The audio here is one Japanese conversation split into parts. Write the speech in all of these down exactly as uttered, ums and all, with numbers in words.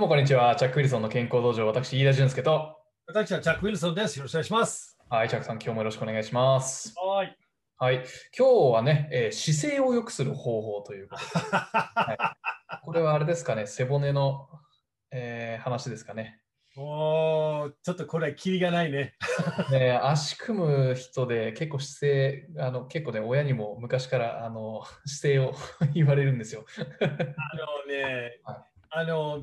どうもこんにちは。チャック・ウィルソンの健康道場、私、飯田俊介と。私はチャック・ウィルソンです。よろしくお願いします。はい、チャックさん、今日もよろしくお願いします。はい。はい。今日はね、えー、姿勢を良くする方法ということで、はい。これはあれですかね、背骨の、えー、話ですかね。おー、ちょっとこれ、キリがないね。ね、足組む人で結構姿勢、あの結構ね、親にも昔からあの姿勢を言われるんですよ。あのね、はい、あの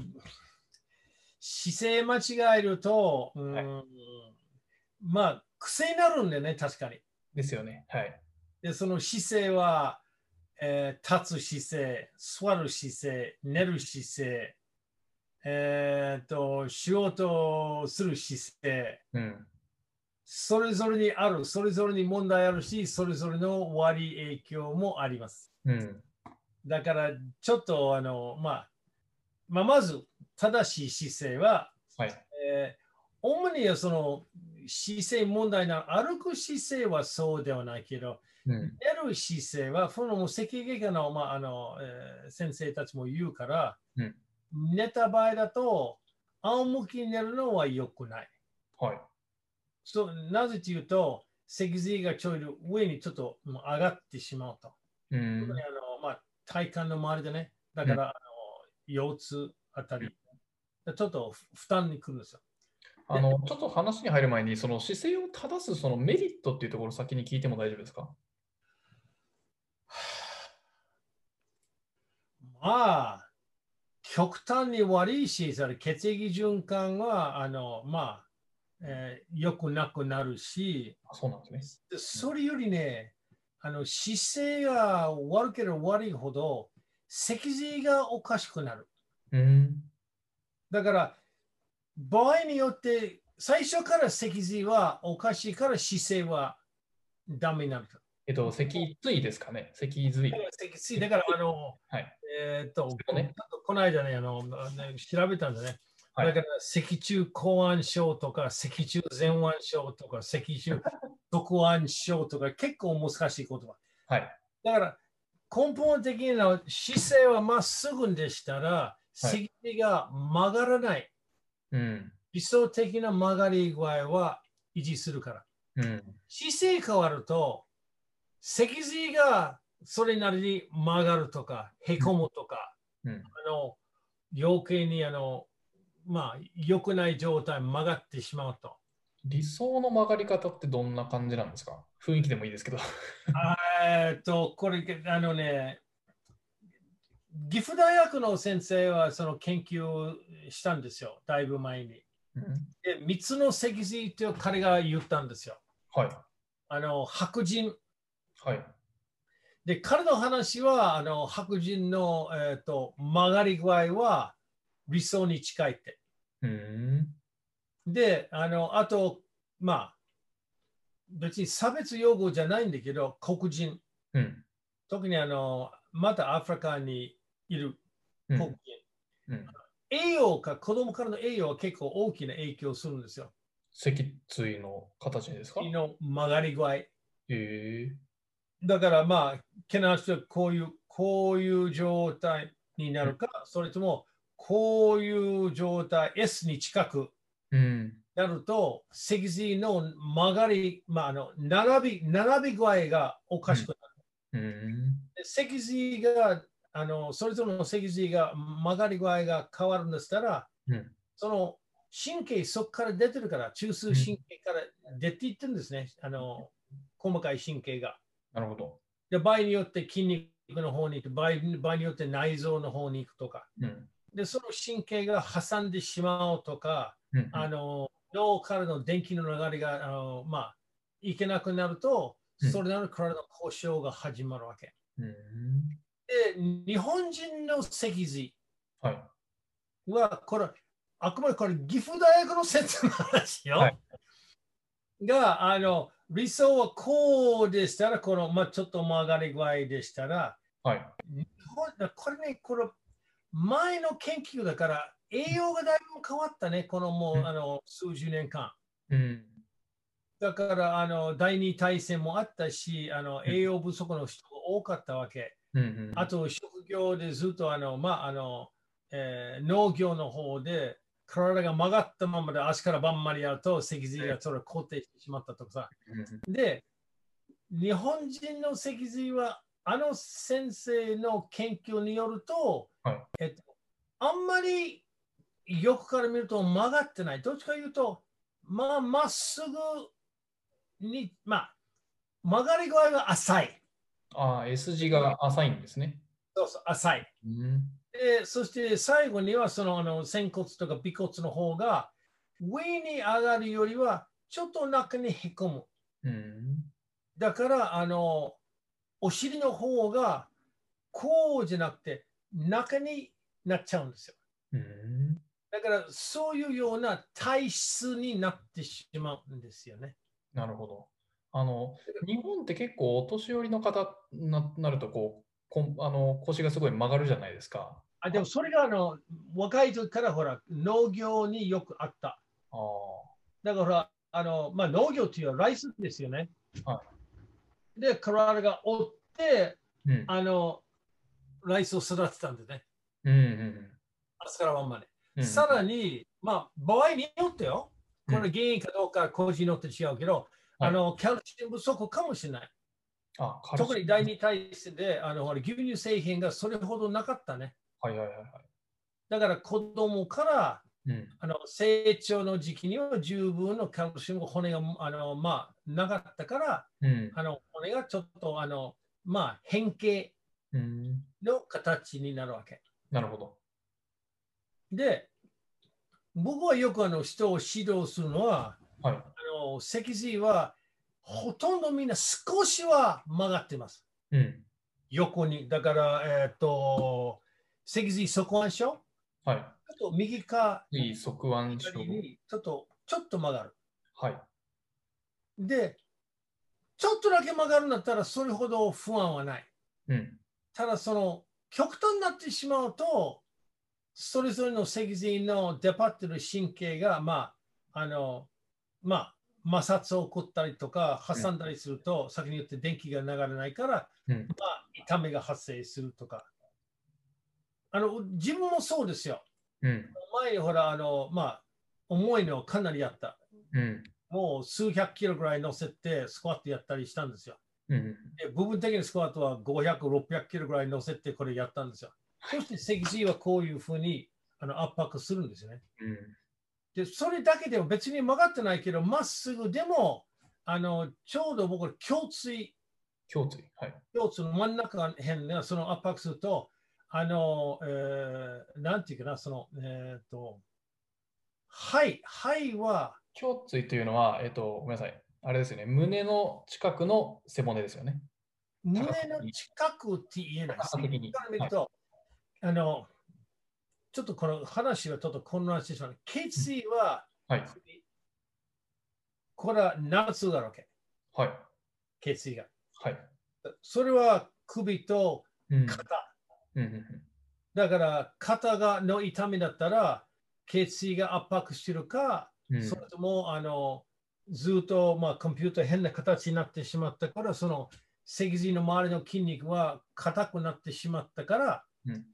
姿勢間違えると、うん、はい、まあ癖になるんだよね、確かに。ですよね。はい。で、その姿勢は、えー、立つ姿勢、座る姿勢、寝る姿勢、えー、と仕事をする姿勢、うん、それぞれにある、それぞれに問題あるし、それぞれの悪い影響もあります。うん、だからちょっとあの、まあまあ、まず正しい姿勢は、はい、えー、主にその姿勢問題な歩く姿勢はそうではないけど、うん、寝る姿勢はその整形外科の、まああのえー、先生たちも言うから、うん、寝た場合だと仰向けに寝るのは良くない。はい、そう、なぜというと脊髄がちょい上にちょっと上がってしまうと、うん、特にあの、まあ、体幹の周りでね、だから、うん、腰痛あたり、ちょっと負担にくるんですよ。あのちょっと話に入る前に、その姿勢を正すそのメリットっていうところを先に聞いても大丈夫ですか？まあ、極端に悪いし、それ血液循環はあの、まあ、えー、よくなくなるし、あ、そうなんですね。それよりね、あの姿勢が悪ければ悪いほど、脊髄がおかしくなる。うん、だから場合によって最初から脊髄はおかしいから姿勢はダメになる。えっと、脊椎ですかね。脊髄。脊椎だからあの、はい、えっと、ね、この間ね、あの調べたんだね。はい、だから脊柱後腕症とか脊柱前腕症とか脊柱側腕症とか結構難しい言葉。はい。だから根本的な姿勢はまっすぐでしたら、脊髄が曲がらない、うん。理想的な曲がり具合は維持するから。うん、姿勢変わると、脊髄がそれなりに曲がるとか、へこむとか、うんうん、あの余計にあの、まあ、良くない状態に曲がってしまうと。理想の曲がり方ってどんな感じなんですか？雰囲気でもいいですけど。えっと、これ、あのね、岐阜大学の先生はその研究したんですよ、だいぶ前に。うん、で、みっつの脊髄って彼が言ったんですよ。はい。あの、白人。はい。で、彼の話は、あの白人の、えー、と曲がり具合は理想に近いって。うん、で、あの、あと、まあ、別に差別用語じゃないんだけど、黒人。うん、特にあの、またアフリカにいる黒人。うんうん、栄養か、子供からの栄養は結構大きな影響するんですよ。脊椎の形ですか？の曲がり具合。へえ。だからまあ、けなしてこういう、こういう状態になるか、うん、それともこういう状態、S に近く。うん、なると、脊髄の曲がり、まあ、あの並び、並び具合がおかしくなる。うんうん、脊髄があの、それぞれの脊髄が曲がり具合が変わるんでしたら、うん、その神経、そこから出てるから、中枢神経から出ていってるんですね、うん、あの細かい神経が。なるほど。で、場合によって筋肉の方に行く、場合、場合によって内臓の方に行くとか。うん、で、その神経が挟んでしまうとか、うんうん、あの脳からの電気の流れがあの、まあ、いけなくなると、うん、それなら体の故障が始まるわけ。うん、で、日本人の脊髄は、はい、これ、あくまでこれ、岐阜大学の先生の話よ。はい、があの、理想はこうでしたら、この、まあ、ちょっと曲がり具合でしたら、はい、日本、これね、これ、前の研究だから栄養がだいぶ変わったね、このもう、うん、あの数十年間。うん、だからあの第二大戦もあったし、あの栄養不足の人が多かったわけ。うんうん、あと職業でずっとあの、まあ、あのえー、農業の方で体が曲がったままで足からばんまりやると脊髄がそれを固定してしまったとかさ。で、日本人の脊髄はあの先生の研究によると、はいえっと、あんまり横から見ると曲がってない。どっちかというと、まあ、まっすぐに、まあ、曲がり具合が浅い。ああ、S 字が浅いんですね。そうそう、浅い。うんでそして最後にはそのあの仙骨とか尾骨の方が上に上がるよりはちょっと中にへこむ。うん、だからあのお尻の方がこうじゃなくて中になっちゃうんですよ。うん、だからそういうような体質になってしまうんですよね。なるほど。あの日本って結構お年寄りの方になるとこうこあの腰がすごい曲がるじゃないですか。あでもそれがあの若い時からほら農業によくあった。あだからほらあの、まあ、農業というのはライスですよね。はい、で、体が折って、うん、あのライスを育てたんでね。うんうんうん、明日から晩まで。うんうん、さらに、まあ、場合によってよ、これ原因かどうか個人によって違うけど、うん、あのキャルシウム不足かもしれない。ああ特に第二体質であの牛乳製品がそれほどなかったね。はいはいはいはい、だから子供から、うん、あの成長の時期には十分のカルシウム骨があの、まあ、なかったから、うん、あの骨がちょっとあの、まあ、変形の形になるわけ。うん、なるほど。で僕はよくあの人を指導するのは、はい、あの脊髄はほとんどみんな少しは曲がってます。うん、横に。だから、えっと、脊髄側腕症。はい。ちょっと右か、右側腕症。ちょっと、ちょっと曲がる。はい。で、ちょっとだけ曲がるんだったら、それほど不安はない。うん、ただ、その、極端になってしまうと、それぞれの脊髄の出張ってる神経が、まあ、あの、まあ、摩擦を起こったりとか挟んだりすると、うん、先によって電気が流れないから、うんまあ、痛みが発生するとかあの自分もそうですよ、うん、前にほらあの、まあ、重いのをかなりやった、うん、もう数百キロぐらい乗せてスクワットやったりしたんですよ、うん、で部分的にスクワットはごひゃく、ろっぴゃくキロぐらい乗せてこれやったんですよ。そして脊髄はこういうふうにあの圧迫するんですよね、うんでそれだけでも別に曲がってないけど、まっすぐでも、あのちょうど僕、胸椎、胸椎、はい、胸椎の真ん中辺がその圧迫すると、あの、えー、なんていうかな、その、えっと、肺、肺は。胸椎というのは、えっと、ごめんなさい、あれですよね、胸の近くの背骨ですよね。胸の近くって言えないです。高さ的に。から見ると、はい、あのちょっとこの話はちょっと混乱してしまう。血液は、はい、これは夏だろうけ。はい。血液が。はい。それは首と肩。うんうん、だから肩がの痛みだったら血液が圧迫してるか、うん、それともあのずっと、まあ、コンピューター変な形になってしまったから、その脊髄の周りの筋肉は硬くなってしまったから、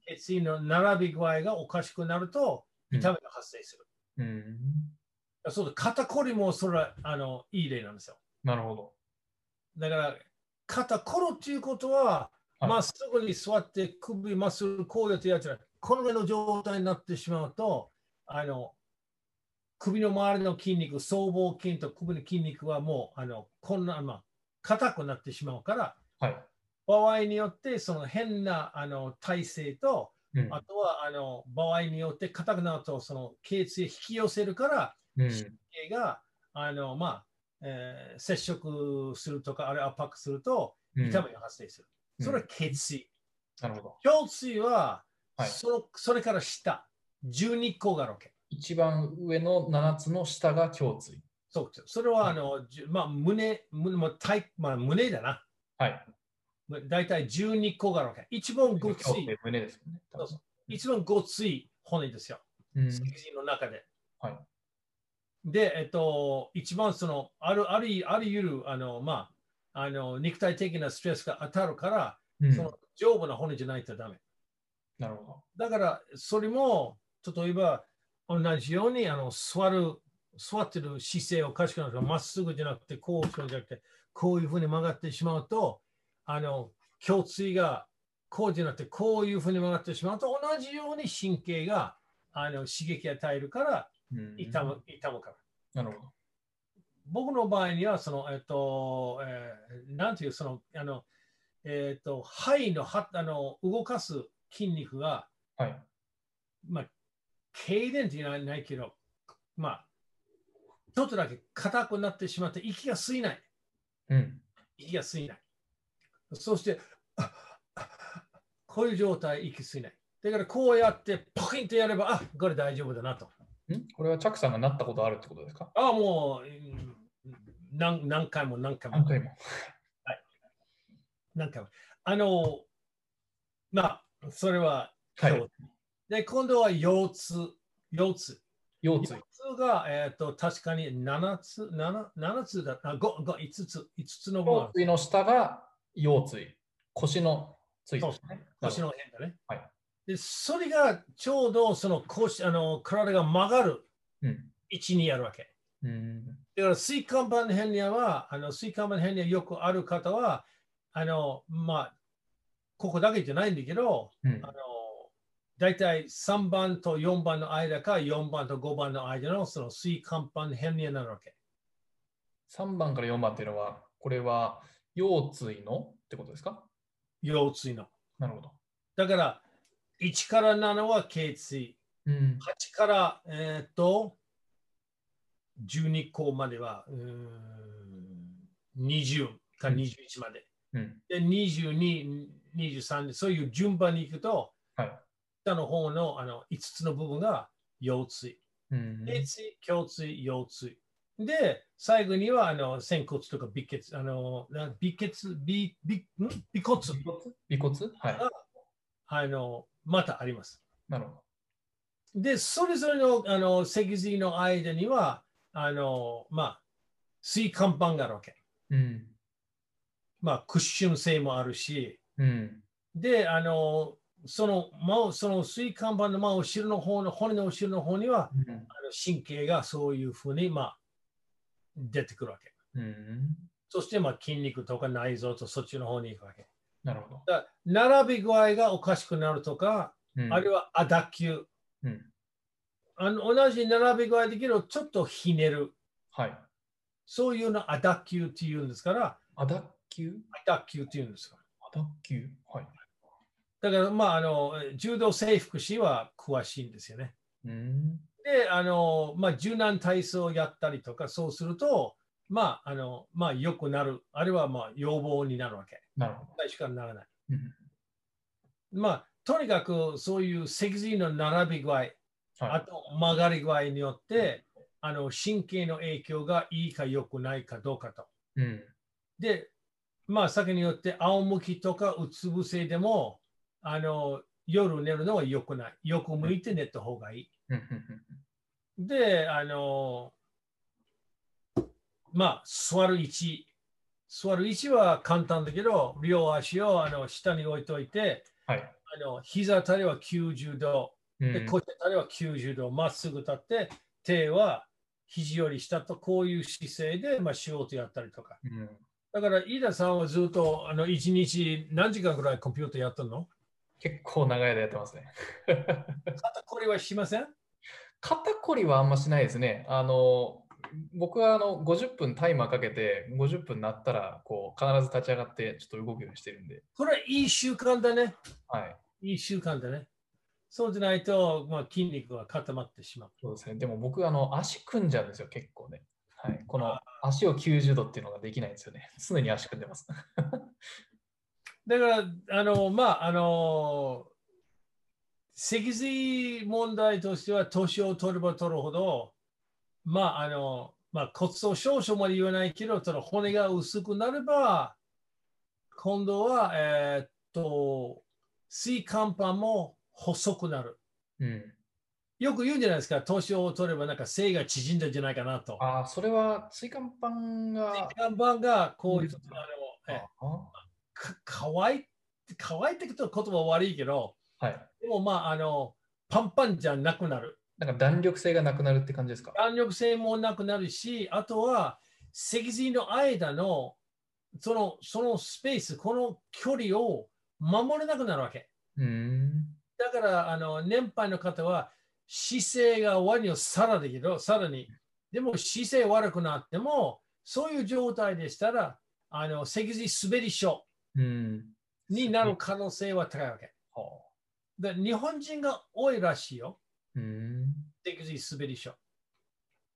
血液の並び具合がおかしくなると痛みが発生する。うんうん、そう肩こりもそれはあのいい例なんですよ。なるほど。だから肩こるということはま、はい、っすぐに座って首まっすぐこうやってやつらこのぐらいの状態になってしまうとあの首の周りの筋肉僧帽筋と首の筋肉はもうあのこんなまあ硬くなってしまうから。はい場合によってその変なあの体勢と、うん、あとはあの場合によって硬くなるとその血液を引き寄せるから、うん、神経があの、まあえー、接触するとかあれ圧迫すると痛みが発生する。うん、それは血液。うん、なるほど。胸椎は、はい、そのそれから下じゅうにこがあるわけ。一番上のななつの下が胸椎。そうそれはあの、はいまあ、胸、胸、まあ体まあ、胸だな。はいだいたいじゅうにこがあるわけ。一番ごつい。胸ですね、そうそう一番ごつい骨ですよ。うん、脊髄の中で。はい、で、えっと、一番その、ある、ある、あるゆる、あの、まあ、あの、肉体的なストレスが当たるから、うん、その丈夫な骨じゃないとダメ。なるほど。だから、それも、例えば、同じようにあの座る、座ってる姿勢を賢くなるから、まっすぐじゃなくて、こうじゃなくて、こういうふうに曲がってしまうと、あの、胸椎がこうじゃなくて、こういうふうに曲がってしまうと、同じように神経があの刺激を与えるから、痛む、痛むから。なるほど。僕の場合には、その、えっと、えー、なんていう、その、あの、えっと、肺の、あの、動かす筋肉が、はい。まあ、痙攣じゃないけど、まあ、ちょっとだけ硬くなってしまって、息が吸えない。うん。息が吸えない。そして、こういう状態、息吸えない。だから、こうやって、ポキンとやれば、あ、これ大丈夫だなと。これはチャクさんがなったことあるってことですか？ああ、もう何、何回も何回も。何回も。はい。何回も。あの、まあ、それは、はい。で、今度は腰痛。腰痛。腰痛。腰痛が、えっと、確かにななつ、7、7つだ、あ、5、5、いつつ、いつつの分。腰椎の下が腰椎。腰の椎ですね。腰の辺だね。はい。でそれがちょうどその腰あの体が曲がる位置にあるわけ。うん、だから椎間板ヘルニアはあの椎間板ヘルニアよくある方はあの、まあ、ここだけじゃないんだけど、うん、あのだいたいさんばんとよんばんの間かよんばんとごばんの間のその椎間板ヘルニアになるわけ。さんばんからよんばんっていうのはこれは腰椎のってことですか？腰椎の。なるほど。だからいちからななは頸椎、うん、はちから、えー、とじゅうにこまではうーんにじゅうからにじゅういちまで、うん、でにじゅうに、にじゅうさんでそういう順番に行くと、はい、下の方の、あのいつつの部分が腰椎、うん、頸椎、胸椎、腰椎で最後にはあの仙骨とか尾血、あの尾血、尾尾骨、尾骨、はい、あのまたあります。なるほど。で、それぞれの、あの脊髄の間には、あの、まあ、椎間板があるわけ。うん。まあ、クッション性もあるし、うん。で、あの、その、その椎間板の真後ろの方の、骨の後ろの方には、うん、あの神経がそういうふうに、まあ、出てくるわけ。うん。そして、まあ、筋肉とか内臓とそっちの方に行くわけ。なるほど。だ並び具合がおかしくなるとか、うん、あるいは亜脱臼、うん、あの同じ並び具合だけどちょっとひねる、はい、そういうの亜脱臼っていうんですから、亜脱臼亜脱臼っていうんですから、亜脱臼、はい、だからまああの柔道整復師は詳しいんですよね。うんであの、まあ、柔軟体操をやったりとかそうするとまあ、あの、まあ、良くなる、あるいは、まあ、要望になるわけ。なるほど。最初からならない。うん、まあ、とにかく、そういう脊髄の並び具合、はい、あと曲がり具合によって、うん、あの、神経の影響がいいか良くないかどうかと。うん、で、まあ、先によって、仰向きとかうつ伏せでも、あの、夜寝るのは良くない。よく向いて寝た方がいい。うん、で、あの、まあ、座る位置。座る位置は簡単だけど、両足をあの下に置いておいて、はい、あの膝あたりはきゅうじゅうど、うん、で腰あたりはきゅうじゅうど、まっすぐ立って、手は肘より下とこういう姿勢で、まあ、仕事やったりとか。うん、だから、飯田さんはずっとあのいちにち何時間ぐらいコンピューターやってるの？結構長い間やってますね。肩こりはしません？肩こりはあんましないですね。あの僕はあのごじゅっぷんタイマーかけてごじゅっぷんなったらこう必ず立ち上がってちょっと動くようにしてるんで、これはいい習慣だね。はい。いい習慣だね。そうじゃないと、まあ、筋肉が固まってしまう。そうですね。でも僕あの足組んじゃうんですよ結構ね。はい。この足をきゅうじゅうどっていうのができないんですよね。常に足組んでます。だからあのまああの脊髄問題としては年を取れば取るほどまああのまあ、骨粗しょう症まで言わないけど、ただ骨が薄くなれば、今度は、えー、っと、椎間板も細くなる。うん、よく言うんじゃないですか、年を取ればなんか背が縮んだんじゃないかなと。ああ、それは椎間板が。椎間板がこういう、あの、えー、か、かわい、かわいって言葉は悪いけど、はい、でもまああのパンパンじゃなくなる。なんか弾力性がなくなるって感じですか？弾力性もなくなるし、あとは脊髄の間のそのそのスペース、この距離を守れなくなるわけ。うーん、だからあの年配の方は姿勢が悪いのさらだけど、さらにでも姿勢悪くなってもそういう状態でしたらあの脊髄滑り症になる可能性は高いわけ。で日本人が多いらしいよ、脊髄滑り症。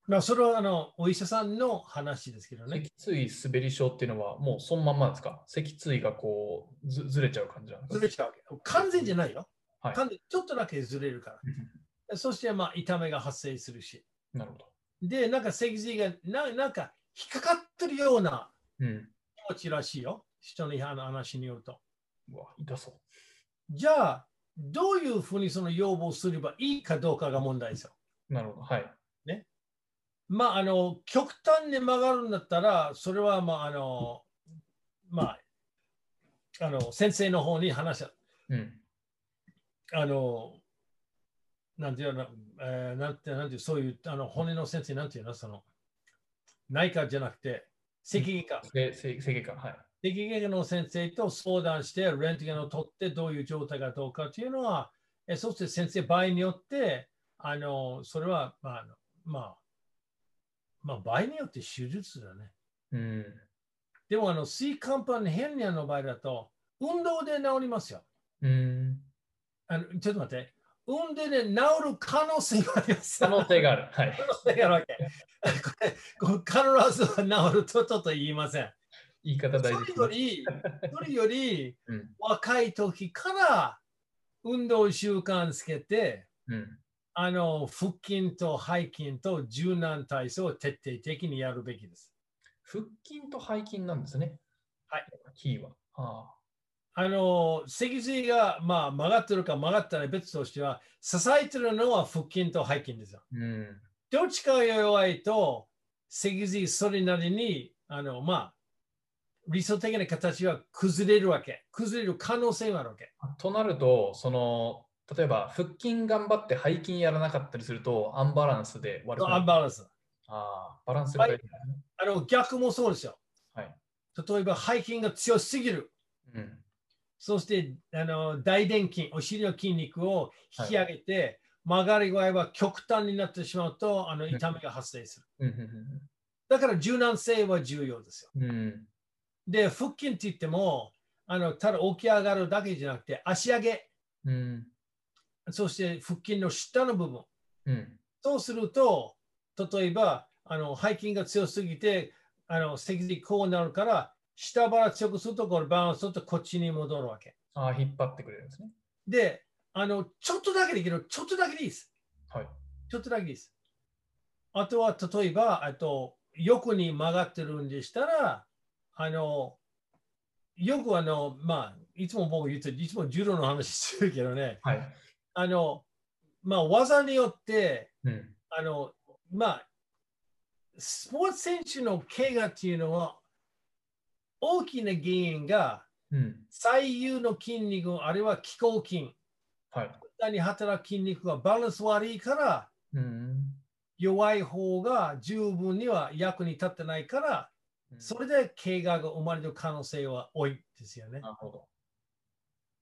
まあ、それはあのお医者さんの話ですけどね。脊椎滑り症っていうのはもうそのまんまですか？脊椎がこう ず, ずれちゃう感じなんですか？ずれちゃうわけ。完全じゃないよ。はい、完全ちょっとだけずれるから。そして、まあ、痛みが発生するし。なるほど。で、なんか脊髄がな、なんか引っかかってるような気持ちらしいよ。人の話によると。うわ、痛そう。じゃあ、どういうふうにその要望すればいいかどうかが問題ですよ。なるほど。はい。ね。まあ、あの極端に曲がるんだったら、それは、まああのまあ、あの先生の方に話した。うん、あのなんていうの、えー、なんてなんてそういうあの骨の先生、なんていうの、その内科じゃなくて、脊髄科。脊髄科、はい。脊髄科の先生と相談して、レントゲンを取って、どういう状態かどうかというのは、えそして先生、場合によって、あのそれは、まあ、まあまあ、場合によって手術だね。うん、でもあの、椎間板ヘルニアの場合だと、運動で治りますよ。うん、あのちょっと待って、運動で治る可能性があります。可能性がある。はい、可能性があるわけ。これ、必ず治るとちょっと言いません。言い方大事。それより、それより、うん、若い時から運動習慣つけて、うん、あの腹筋と背筋と柔軟体操を徹底的にやるべきです。腹筋と背筋なんですね。はい。キーは。ああ、あの脊髄が、まあ、曲がってるか曲がったら別としては、支えてるのは腹筋と背筋ですよ。うん、どっちかが弱いと、脊髄それなりにあの、まあ、理想的な形は崩れるわけ。崩れる可能性があるわけ。となると、その、例えば腹筋頑張って背筋やらなかったりするとアンバランスで悪くなる。アンバランス。ああ、バランスが大事だね。あの逆もそうですよ。はい、例えば背筋が強すぎる。うん、そしてあの大臀筋、お尻の筋肉を引き上げて、はい、曲がり具合は極端になってしまうとあの痛みが発生する。うん、だから柔軟性は重要ですよ。うん、で、腹筋って言ってもあの、ただ起き上がるだけじゃなくて足上げ。うん、そして腹筋の下の部分。うん、そうすると、例えばあの背筋が強すぎて、あの脊髄こうなるから、下腹強くすると、これバランスをとこっちに戻るわけ。ああ、引っ張ってくれるんですね。で、あのちょっとだけでいいけど、ちょっとだけでいいです。はい。ちょっとだけでいいです。あとは、例えば、あと横に曲がってるんでしたら、あのよくあの、まあ、いつも僕言って、いつも柔道の話するけどね。はい、あのまあ、技によって、うん、あのまあ、スポーツ選手の怪我というのは大きな原因が、うん、左右の筋肉あるいは気候筋、はい、下に働く筋肉がバランス悪いから、うん、弱い方が十分には役に立ってないから、うん、それで怪我が生まれる可能性は多いですよね。なるほど。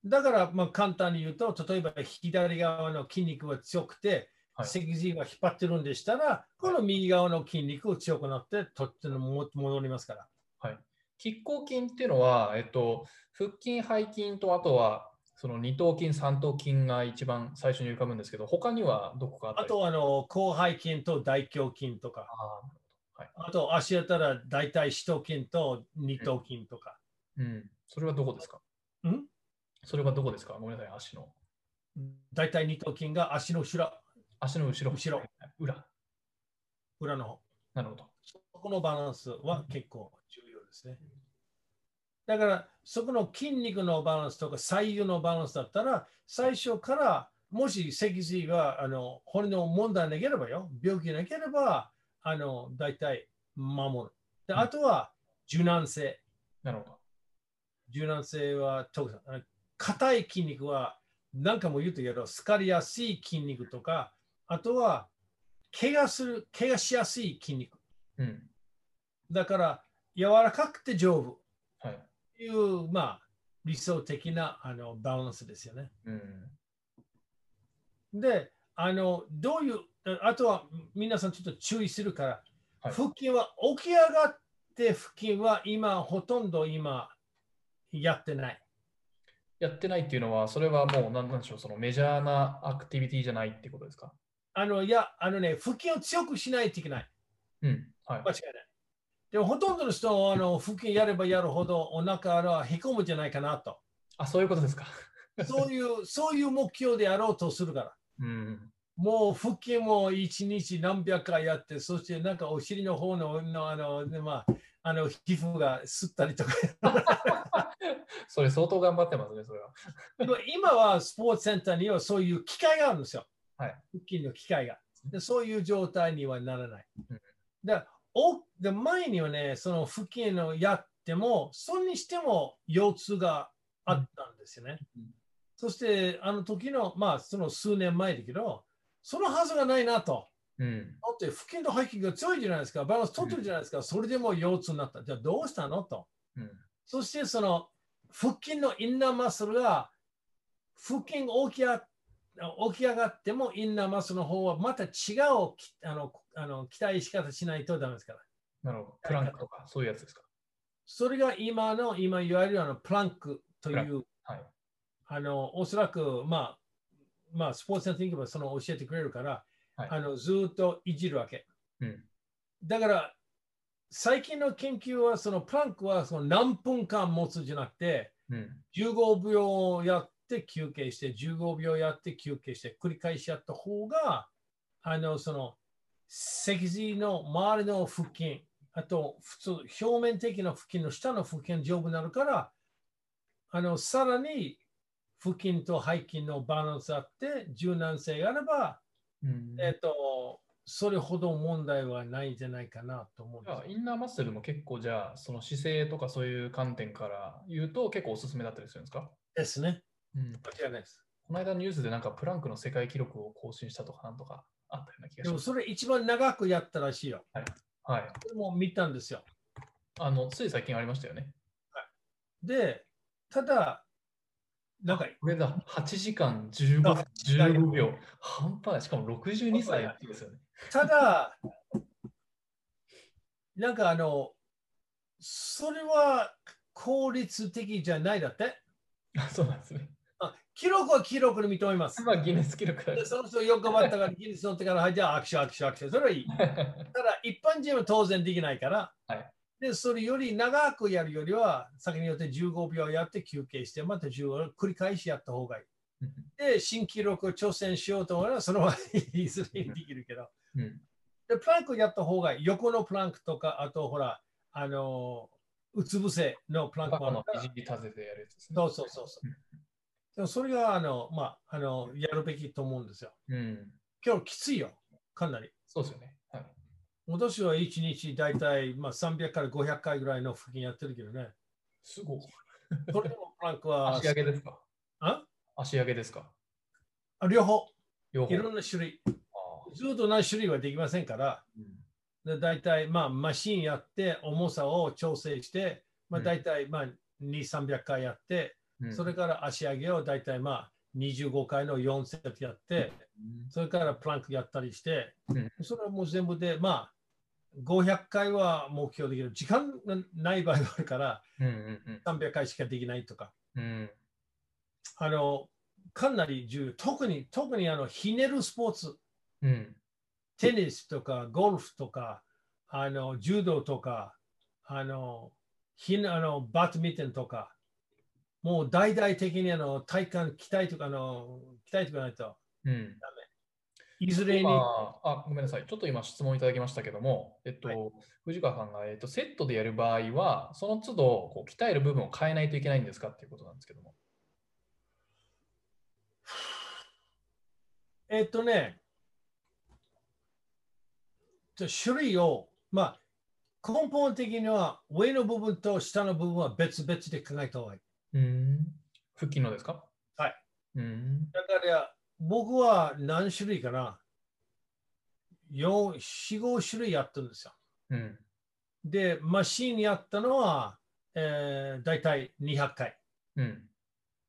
だから、まあ、簡単に言うと、例えば左側の筋肉が強くて、脊髄が引っ張ってるんでしたら、はい、この右側の筋肉が強くなって、とっても戻りますから。はい。拮抗筋っていうのは、えっと、腹筋、背筋と、あとはその二頭筋、三頭筋が一番最初に浮かぶんですけど、他にはどこかあったり？あとあの、後背筋と大胸筋とか、あ、はい、あと足やったら大体四頭筋と二頭筋とか、うん。うん。それはどこですか？ん？それはどこですか？ごめんなさい、足の。大体二頭筋が足の後ろ。足の後ろ。後ろ。裏。裏の方。なるほど。そこのバランスは結構重要ですね。だから、そこの筋肉のバランスとか左右のバランスだったら、最初から、もし脊髄があの骨の問題なければよ、病気なければ、あの大体守る。で、あとは柔軟性。なるほど。柔軟性は特に。硬い筋肉は何回も言うとやろう、疲れやすい筋肉とか、あとは怪我する、怪我しやすい筋肉。うん、だから、柔らかくて丈夫という、はい、まあ、理想的なあのバランスですよね。うん、で、あの、どういう、あとは皆さんちょっと注意するから、はい、腹筋は起き上がって腹筋は今、ほとんど今、やってない。やってないっていうのは、それはもう何なんでしょう、そのメジャーなアクティビティじゃないってことですか？あの、いや、あのね、腹筋を強くしないといけない。うん、はい。間違いない。でも、ほとんどの人はあの腹筋やればやるほどお腹がへこむんじゃないかなと。あ、そういうことですか。そういう、そういう目標でやろうとするから。うん、もう腹筋も一日何百回やって、そしてなんかお尻の方の、あの、まあ、あの皮膚が吸ったりとか。それ相当頑張ってますね、それは。でも今はスポーツセンターにはそういう機械があるんですよ。はい、腹筋の機械が。で、そういう状態にはならない。うん、でおで前にはね、その腹筋をやっても、それにしても腰痛があったんですよね。うん、そして、あの時の、まあ、その数年前だけど、そのはずがないなと。うん、だって、腹筋と背筋が強いじゃないですか、バランス取ってるじゃないですか、うん、それでも腰痛になった。じゃあ、どうしたのと。うん、そして、その腹筋のインナーマッスルが、腹筋が起き上がって、起き上がってもインナーマッスルの方はまた違うあのあの期待し方しないとダメですから。なるほど。プランクとかそういうやつですか。それが今の、今いわゆるあのプランクという、はい、あのおそらく、まあまあ、スポーツセンターに行けばその教えてくれるから、はい、あのずっといじるわけ。うん、だから最近の研究はそのプランクはその何分間持つじゃなくて、うん、じゅうごびょうやって休憩してじゅうごびょうやって休憩して繰り返しやった方があのその脊髄の周りの腹筋あと普通表面的な腹筋の下の腹筋丈夫になるからあのさらに腹筋と背筋のバランスあって柔軟性があれば、うん、えっとそれほど問題はないんじゃないかなと思うんですよ。インナーマッスルも結構じゃあその姿勢とかそういう観点から言うと結構おすすめだったりするんですか？ですね。うん、この間ニュースでなんかプランクの世界記録を更新したとかなんとかあったような気がします。でもそれ一番長くやったらしいよ。はい。はい、それも見たんですよ。あの、つい最近ありましたよね。はい、で、ただ、なんか。これだ、はちじかんじゅうごふんじゅうごびょう。半端ない。しかもろくじゅうにさいですよね。ただ、なんかあの、それは効率的じゃないだって。そうなんですね。記録は記録で認めます。まあ、ギネス記録でその人よく頑張ったから、ギネス乗ってから、はい、じゃあ、握手、握手、握手、それはいい。ただ、一般人は当然できないから、はい、で、それより長くやるよりは、先によってじゅうごびょうやって休憩して、またじゅうごびょう繰り返しやった方がいい。で、新記録を挑戦しようと思えば、その場合、いずれにできるけど、うん、で、プランクをやった方がいい。横のプランクとか、あと、ほら、あの、うつ伏せのプランクもあるから。そうそうそうそう。うんでもそれがあの、まあ、あのやるべきと思うんですよ。うん、今日きついよ、かなり。そうですよね。はい、私はいちにち大体、まあ、さんびゃくからごひゃくかいぐらいの腹筋やってるけどね。すごい。それでもプランクは。足上げですか？あ？足上げですか？あ、両方。両方。いろんな種類。ずっと同じ種類はできませんから、うん、で大体、まあ、マシンやって、重さを調整して、まあ、大体、まあ、にひゃく、さんびゃくかいやって、それから足上げを大体まあにじゅうごかいのよんセットやって、それからプランクやったりして、それはもう全部でまあごひゃくかいは目標できる。時間がない場合があるから、さんびゃくかいしかできないとか。あの、かなり重要。特に、特にあのひねるスポーツ、テニスとかゴルフとか、あの柔道とか、あの、ひね、あのバドミントンとか、もう大々的にあの体幹、鍛えとかの、鍛えとかないとダメ。うん、いずれにあ。ごめんなさい。ちょっと今質問いただきましたけども、えっと、はい、藤川さんが、えっと、セットでやる場合は、その都度こう鍛える部分を変えないといけないんですかっていうことなんですけども。えっとね、種類を、まあ、根本的には上の部分と下の部分は別々で考えた方がいい。うん、腹筋のですか？はい。うん、だから僕は何種類かな、よん、ご種類やってるんですよ。うん、で、マシーンやったのは、えー、大体にひゃっかい。うん、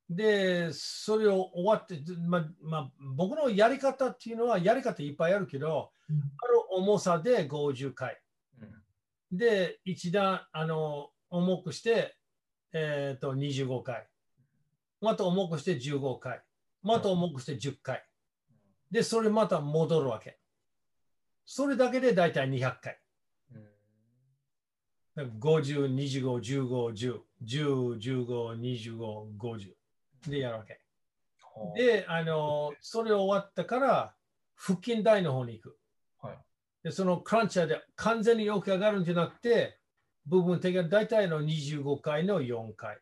で、それを終わって、ままあ、僕のやり方っていうのは、やり方いっぱいあるけど、うん、ある重さでごじゅっかい。うん、で、一段あの重くして、えー、とにじゅうごかい。また重くしてじゅうごかい。また重くしてじゅっかい。で、それまた戻るわけ。それだけでだいたいにひゃっかい。ごじゅう、にじゅうご、じゅうご、じゅう、じゅう、じゅうご、にじゅうご、ごじゅうでやるわけ。で、あの、それ終わったから、腹筋台の方に行く。はい、で、そのクランチャーで完全によく上がるんじゃなくて、部分的にだいたいのにじゅうごかいのよんかい。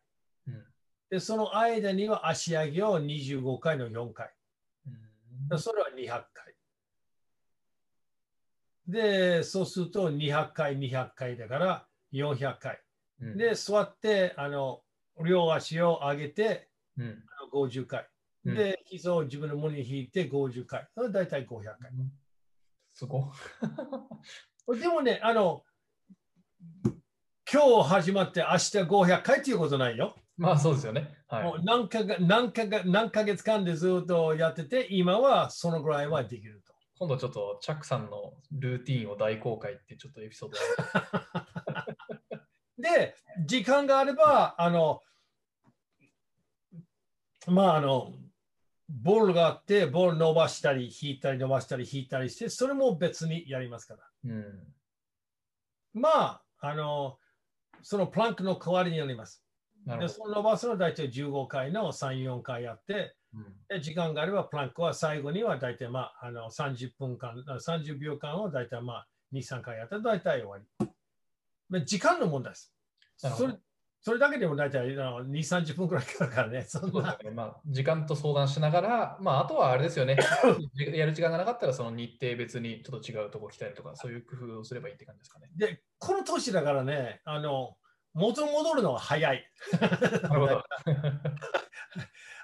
うん、で、その間には足上げをにじゅうごかいのよんかい。うん、それはにひゃっかい。で、そうするとにひゃっかい、にひゃっかいだからよんひゃっかい。うん、で、座ってあの、両足を上げて、うん、あのごじゅっかい。うん、で、膝を自分の胸に引いてごじゅっかい。それだいたいごひゃっかい。うん、すごい。でもね、あの、今日始まって明日ごひゃっかいっていうことないよ。まあそうですよね。はい、もう何かが、何かが、何ヶ月間でずっとやってて、今はそのぐらいはできると。今度ちょっとチャックさんのルーティーンを大公開ってちょっとエピソードあるで、時間があれば、あの、まああの、ボールがあって、ボール伸ばしたり、引いたり、伸ばしたり、引いたりして、それも別にやりますから。うん、まあ、あの、そのプランクの代わりになります。で、その伸ばすのは大体じゅうごかいのさん、よんかいやって、で時間があればプランクは最後には大体、まあ、あのさんじゅっぷんかん、さんじゅうびょうかんを大体、まあ、に、さんかいやったら大体終わり。まあ、時間の問題です。それ、それだけでも大体に、さんじゅっぷんくらいかかるからね。そんな、ね、まあ、時間と相談しながら、まあ、あとはあれですよね。やる時間がなかったらその日程別にちょっと違うところ来たりとか、そういう工夫をすればいいって感じですかね。で、この年だからね、あの元に戻るのは早い。なるほど。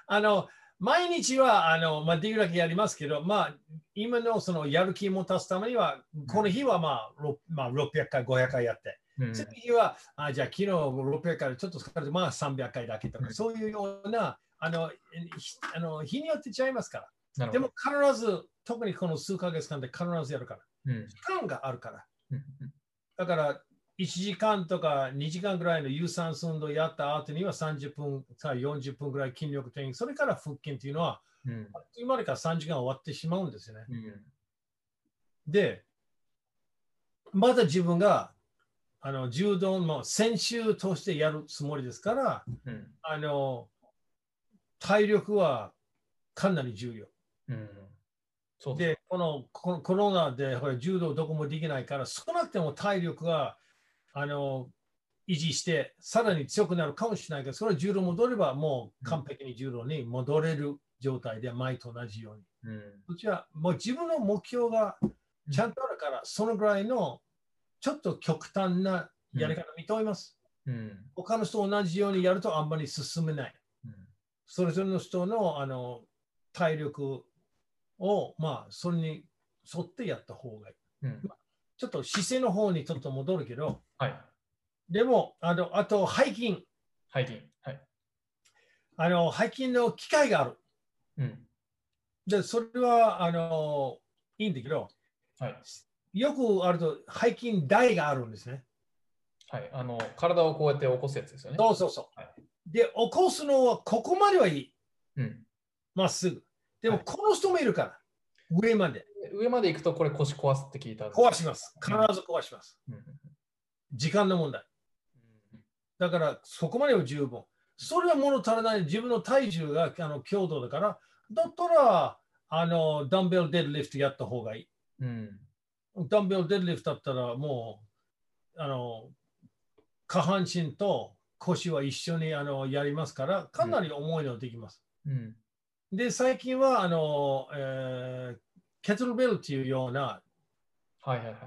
あの毎日はあの、まあ、できるだけやりますけど、まあ、今のそのやる気も足すためには、この日は、まあまあ、ろっぴゃっかい、ごひゃっかいやって、うん、次の日は、あじゃあ昨日ろっぴゃっかいでちょっと疲れて、まあ、さんびゃっかいだけとか、うん、そういうようなあのあの、日によって違いますから。でも必ず、特にこの数ヶ月間で必ずやるから。うん、時間があるから。うん、だから、いちじかんとかにじかんぐらいの有酸素運動をやった後にはさんじゅっぷんからよんじゅっぷんぐらい筋力トレーニング、それから腹筋というのは、うん、あっという間にかさんじかん終わってしまうんですよね。うん、で、また自分があの柔道の先週としてやるつもりですから、うん、あの体力はかなり重要。うんそう で, でこのコロナでほら柔道どこもできないから少なくても体力はあの維持してさらに強くなるかもしれないけどそれは柔道戻ればもう完璧に柔道に戻れる状態で前と同じように、うん、うちはもう自分の目標がちゃんとあるから、うん、そのぐらいのちょっと極端なやり方を認めます、うんうん、他の人と同じようにやるとあんまり進めない、うん、それぞれの人 の, あの体力をまあそれに沿ってやった方がいい、うんまあ、ちょっと姿勢の方にちょっと戻るけど、はい、でもあのあと背筋背筋、はい、あの背筋の機会がある、うん、でそれはあのいいんだけど、はい、よくあると背筋台があるんですね、はい、あの体をこうやって起こすやつですよねそうそうそう、はい、で起こすのはここまではいい、うん、まっすぐでもこの人もいるから、はい、上まで。上まで行くとこれ腰壊すって聞いた。壊します。必ず壊します。うん、時間の問題。うん、だからそこまでは十分。それは物足らない自分の体重があの強度だから、だったらあのダンベルデッドリフトやった方がいい。うん、ダンベルデッドリフトだったらもうあの下半身と腰は一緒にあのやりますから、かなり重いのできます。うんうんで最近はあの、えー、ケトルベルっていうような、はいはいはいはい、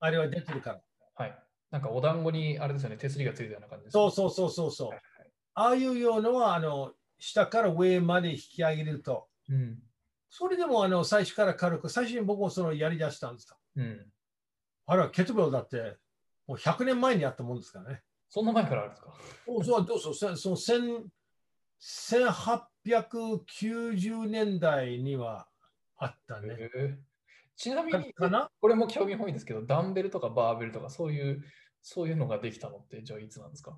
あれは出てるから。はい。なんかお団子にあれですよね、手すりがついたような感じです、ね。そうそうそうそうそう。はいはい、ああいうようなのはあの下から上まで引き上げると、うん、それでもあの最初から軽く、最初に僕もそのやりだしたんですと、うん、あれはケトベルだってもうひゃくねんまえにやったもんですからね。そんな前からあるんですか？そうどうぞ。そのせんはっぴゃくきゅうじゅうねんだいにはあったね。えー、ちなみにかな、これも興味本位ですけど、ダンベルとかバーベルとかそういうそういうのができたのってじゃあいつなんですか？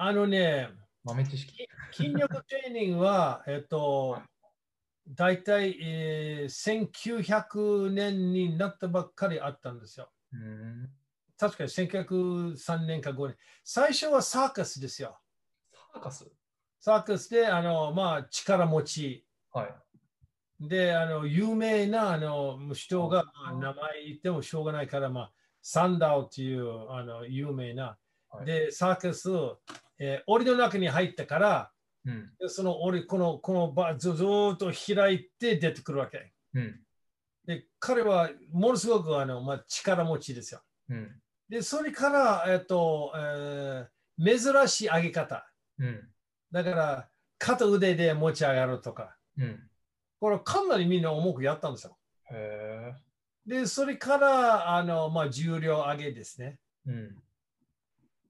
あのね、豆知識筋力トレーニングは、えっと、はい、大体、えー、せんきゅうひゃくねんになったばっかりあったんですよ。うん、確かにせんきゅうひゃくさんねんかごねん。最初はサーカスですよ。サーカスサーカスで、あの、まあ、力持ち。はい。で、あの、有名な、あの、人が、名前言ってもしょうがないから、まあ、サンダオという、あの、有名な。はい、で、サーカス、えー、檻の中に入ったから、うん、その檻、この、この場、ずっと開いて出てくるわけ。うん、で、彼は、ものすごく、あの、まあ、力持ちですよ。うん、で、それから、えっと、えー、珍しい上げ方。うん、だから、肩腕で持ち上がるとか。うん、これ、かなりみんな重くやったんですよ。へー。で、それから、あの、まあ、重量上げですね。うん、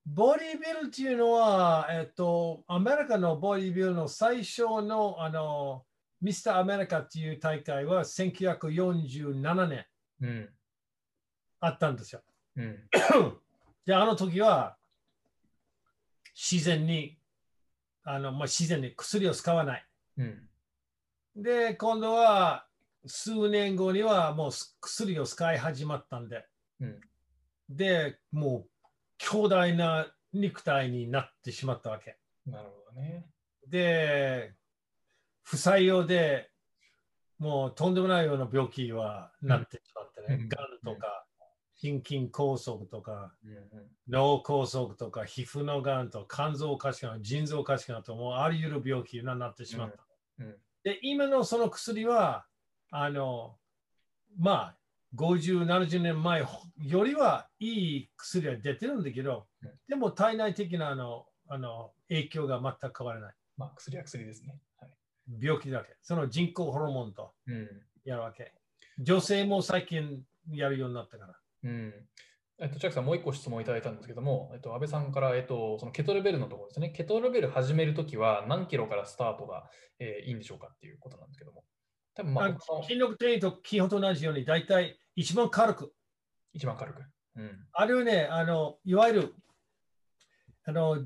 ボディビルっていうのは、えっと、アメリカのボディビルの最初の、あの、ミスターアメリカっていう大会はせんきゅうひゃくよんじゅうななねん、うん、あったんですよ。うん、で、あの時は、自然に、あの、まあ、自然に薬を使わない。うん、で、今度は数年後にはもう薬を使い始まったんで、うん、で、もう強大な肉体になってしまったわけ。なるほどね。で、不採用でもうとんでもないような病気はなってしまってね、うん、がんとか。うん、心筋梗塞とか、脳梗塞とか、皮膚のがんとか、肝臓おかしくなる、腎臓おかしくなると、もうあらゆる病気になってしまった。うんうん、で、今のその薬は、あの、まあ、ごじゅう、ななじゅうねんまえよりはいい薬は出てるんだけど、でも体内的なあのあの影響が全く変わらない。まあ、薬は薬ですね。はい、病気だけ。その人工ホルモンとやるわけ。うん、女性も最近やるようになったから。うん、えっと、千秋さん、もう一個質問いただいたんですけども、えっと、安倍さんから、えっと、そのケトルベルのところですね、ケトルベル始めるときは何キロからスタートが、えー、いいんでしょうかっていうことなんですけども、多分まあ、筋力トレーニングと基本と同じように、大体一番軽く。一番軽く。うん、あれはね、あのいわゆるあの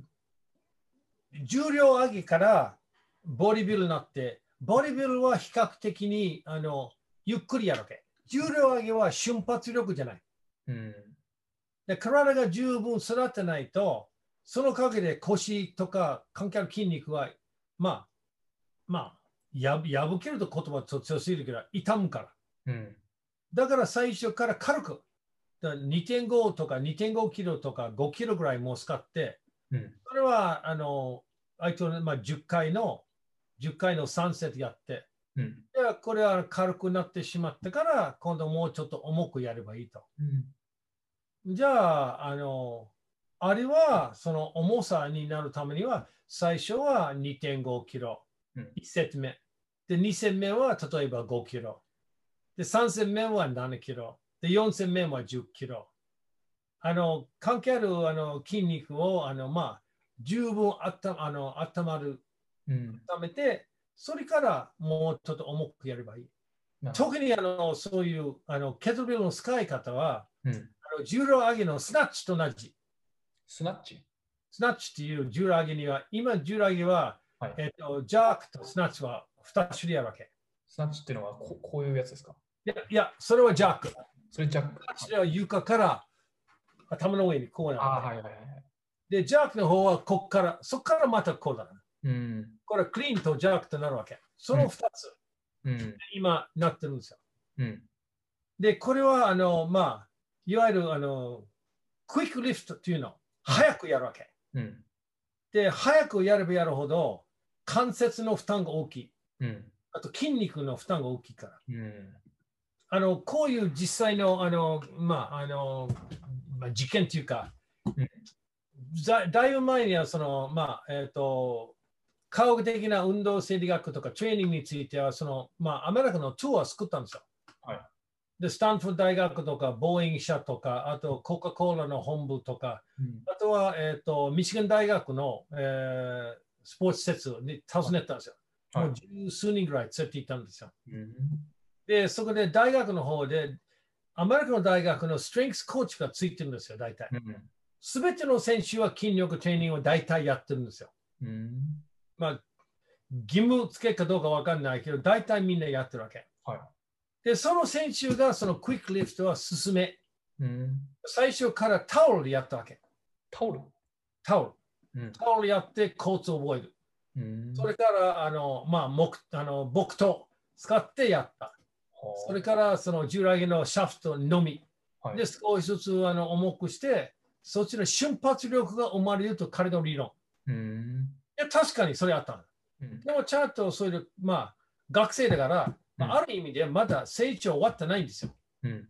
重量上げからボディビルになって、ボディビルは比較的にあのゆっくりやるわけ。重量上げは瞬発力じゃない。うん、で体が十分育てないと、その陰で腰とか関係ある筋肉は、まあ、まあ、や破けると言葉は強すぎるけど、痛むから。うん、だから最初から軽く、にてんご とか にてんご キロとかごキロぐらいも使って、うん、それはあの相手の、まあ、じゅっかいの、じゅっかいのさんセットやって、うん、でこれは軽くなってしまったから、今度もうちょっと重くやればいいと。うん、じゃあ、あの、あれはその重さになるためには、最初は にてんご キロ、うん、いちセット目。で、にセット目は例えばごキロ。で、さんセット目はななキロ。で、よんセット目はじゅっキロ。あの、関係あるあの筋肉を、あの、まあ、十分あった、あの、温まる、うん、温めて、それからもうちょっと重くやればいい。特にあのそういうあのケトルベルの使い方は、うん、あの重量上げのスナッチと同じ。スナッチスナッチっていう重量上げには、今重量上げは、はい、えっと、ジャークとスナッチはふたしゅるいあるわけ。スナッチっていうのは こ, こういうやつですか？いや、いや、それはジャーク。それジャーク。スナッチは床から頭の上にこうなる。あ、はいはいはい。で、ジャークの方はここから、そこからまたこうだな。うん、これはクリーンとジャークとなるわけ。そのふたつ、うん、今なってるんですよ。うん、で、これはあの、まあ、いわゆるあのクイックリフトというのを早くやるわけ。うん、で、早くやればやるほど関節の負担が大きい。うん、あと筋肉の負担が大きいから。うん、あのこういう実際の、あの、まあ、あの、まあ、実験というか、うん、だ, だいぶ前にはその、まあえーと、科学的な運動生理学とかトレーニングについてはその、まあ、アメリカのツアーを作ったんですよ。はい、でスタンフォード大学とかボーイング社とかあとコカ・コーラの本部とか、うん、あとは、えーと、ミシガン大学の、えー、スポーツ施設に訪ねたんですよ。はい、もう十数人ぐらい連れて行ったんですよ。うん、でそこで大学の方でアメリカの大学のストレングスコーチがついてるんですよ、大体。うんすべての選手は筋力トレーニングを大体やってるんですよ。うん、まあ、義務付けかどうかわかんないけど、大体みんなやってるわけ。はい、で、その選手がそのクイックリフトは進め。うん、最初からタオルでやったわけ。タオルタオル。うん、タオルやってコツを覚える。うん、それからあの、まあ、木あの木刀使ってやった。それからその従来のシャフトのみ。はい、で、少しずつあの重くして、そっちの瞬発力が生まれると彼の理論。うん、いや確かにそれあった、うん、でもちゃんとそういう、まあ、学生だから、うんまあ、ある意味でまだ成長終わってないんですよ。うん、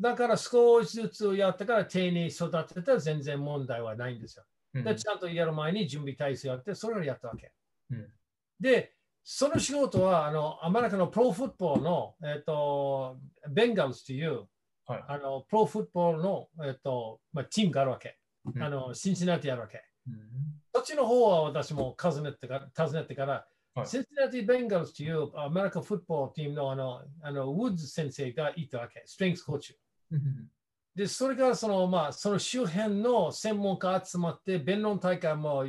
だから少しずつやってから丁寧に育てたら全然問題はないんですよ。うん、でちゃんとやる前に準備体制やってそれをやったわけ。うん、でその仕事はあのアメリカのプロフットボールの、えっと、ベンガルズというはい、あのプロフットボールの、えっとまあ、チームがあるわけ。あのシンシナティあるわけ。うん、そっちの方は私も訪ねてから、訪ねてからはい、シンシナティ・ベンガルズというアメリカフットボールチームのあのあのウッズ先生がいたわけ、ストレングスコーチ。うん、で、それからその、まあ、その周辺の専門家集まって、弁論大会も